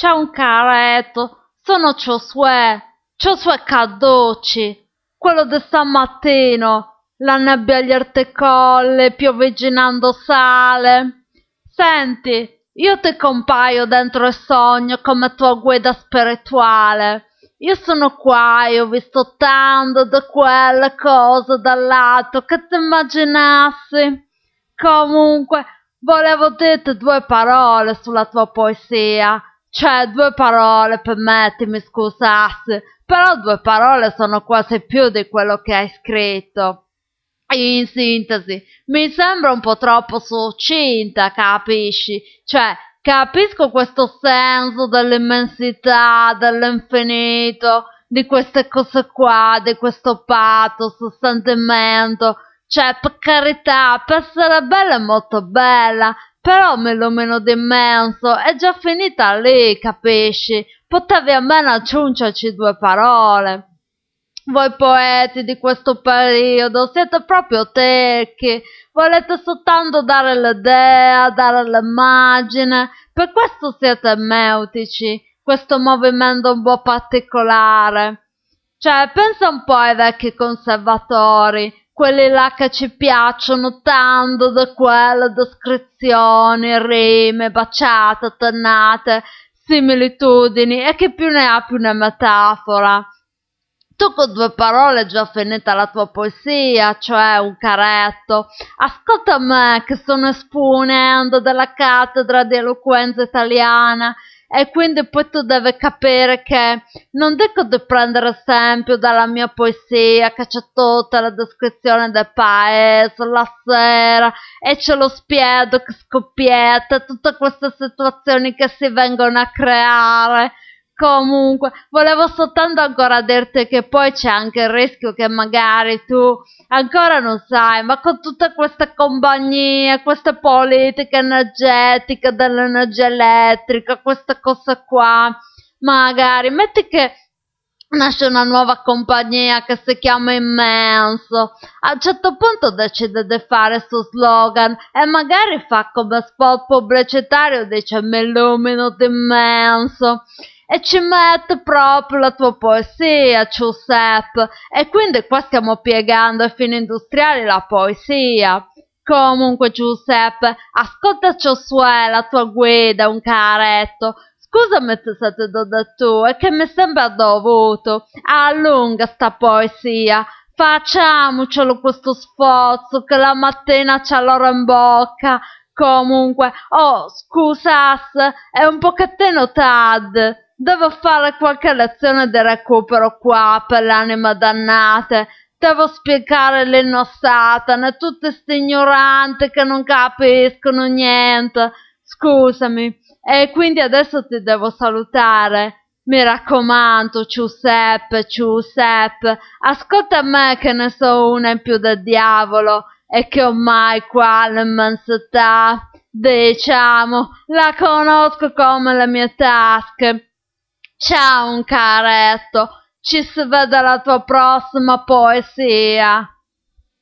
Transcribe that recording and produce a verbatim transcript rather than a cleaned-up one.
c'è un caretto, sono Giosuè, Giosuè Carducci, quello di San Martino. La nebbia gli arte colle, piovigginando sale. Senti, io ti compaio dentro il sogno come tua guida spirituale. Io sono qua e ho visto tanto da quelle cose dall'alto che ti immaginassi. Comunque, volevo dirti due parole sulla tua poesia. Cioè, due parole, permettimi, scusassi, però due parole sono quasi più di quello che hai scritto. In sintesi, mi sembra un po' troppo succinta, capisci? Cioè, capisco questo senso dell'immensità, dell'infinito, di queste cose qua, di questo pathos, sentimento. Cioè, per carità, per essere bella è molto bella, però me lo meno d'immenso, è già finita lì, capisci? Potevi almeno aggiungerci due parole. Voi poeti di questo periodo siete proprio techi, volete soltanto dare l'idea, dare l'immagine, per questo siete meutici, questo movimento un po' particolare. Cioè, pensa un po' ai vecchi conservatori, quelli là che ci piacciono tanto da quelle descrizioni, rime, baciate, tonnate, similitudini e chi più ne ha più ne metafora. Tu con due parole è già finita la tua poesia, cioè un caretto. Ascolta me che sono esponendo della cattedra di eloquenza italiana e quindi poi tu devi capire che non dico di prendere esempio dalla mia poesia che c'è tutta la descrizione del paese, la sera e c'è lo spiedo che scoppietta, tutte queste situazioni che si vengono a creare. Comunque, volevo soltanto ancora dirti che poi c'è anche il rischio che magari tu ancora non sai, ma con tutte queste compagnie, queste politiche energetiche, dell'energia elettrica, queste cose qua, magari metti che nasce una nuova compagnia che si chiama Immenso, a un certo punto decide di fare suo slogan e magari fa come spot pubblicitario, dice mi illumino d'immenso. E ci mette proprio la tua poesia, Giuseppe, e quindi qua stiamo piegando ai fini industriali la poesia. Comunque, Giuseppe, ascolta Giosuè, la tua guida, un caretto. Scusami se ti do da tu, è che mi sembra dovuto. Allunga sta poesia, facciamocelo questo sforzo che la mattina c'ha l'oro in bocca. Comunque, oh, scusas, è un pochettino tardi. Devo fare qualche lezione di recupero qua per l'anima dannate. Devo spiegare l'inno a Satana e tutti questi ignoranti che non capiscono niente. Scusami. E quindi adesso ti devo salutare. Mi raccomando, Giuseppe, Giuseppe, ascolta me che ne so una in più del diavolo e che ormai qua l'immensità, diciamo, la conosco come le mie tasche. Ciao un caretto, ci si vede alla tua prossima poesia.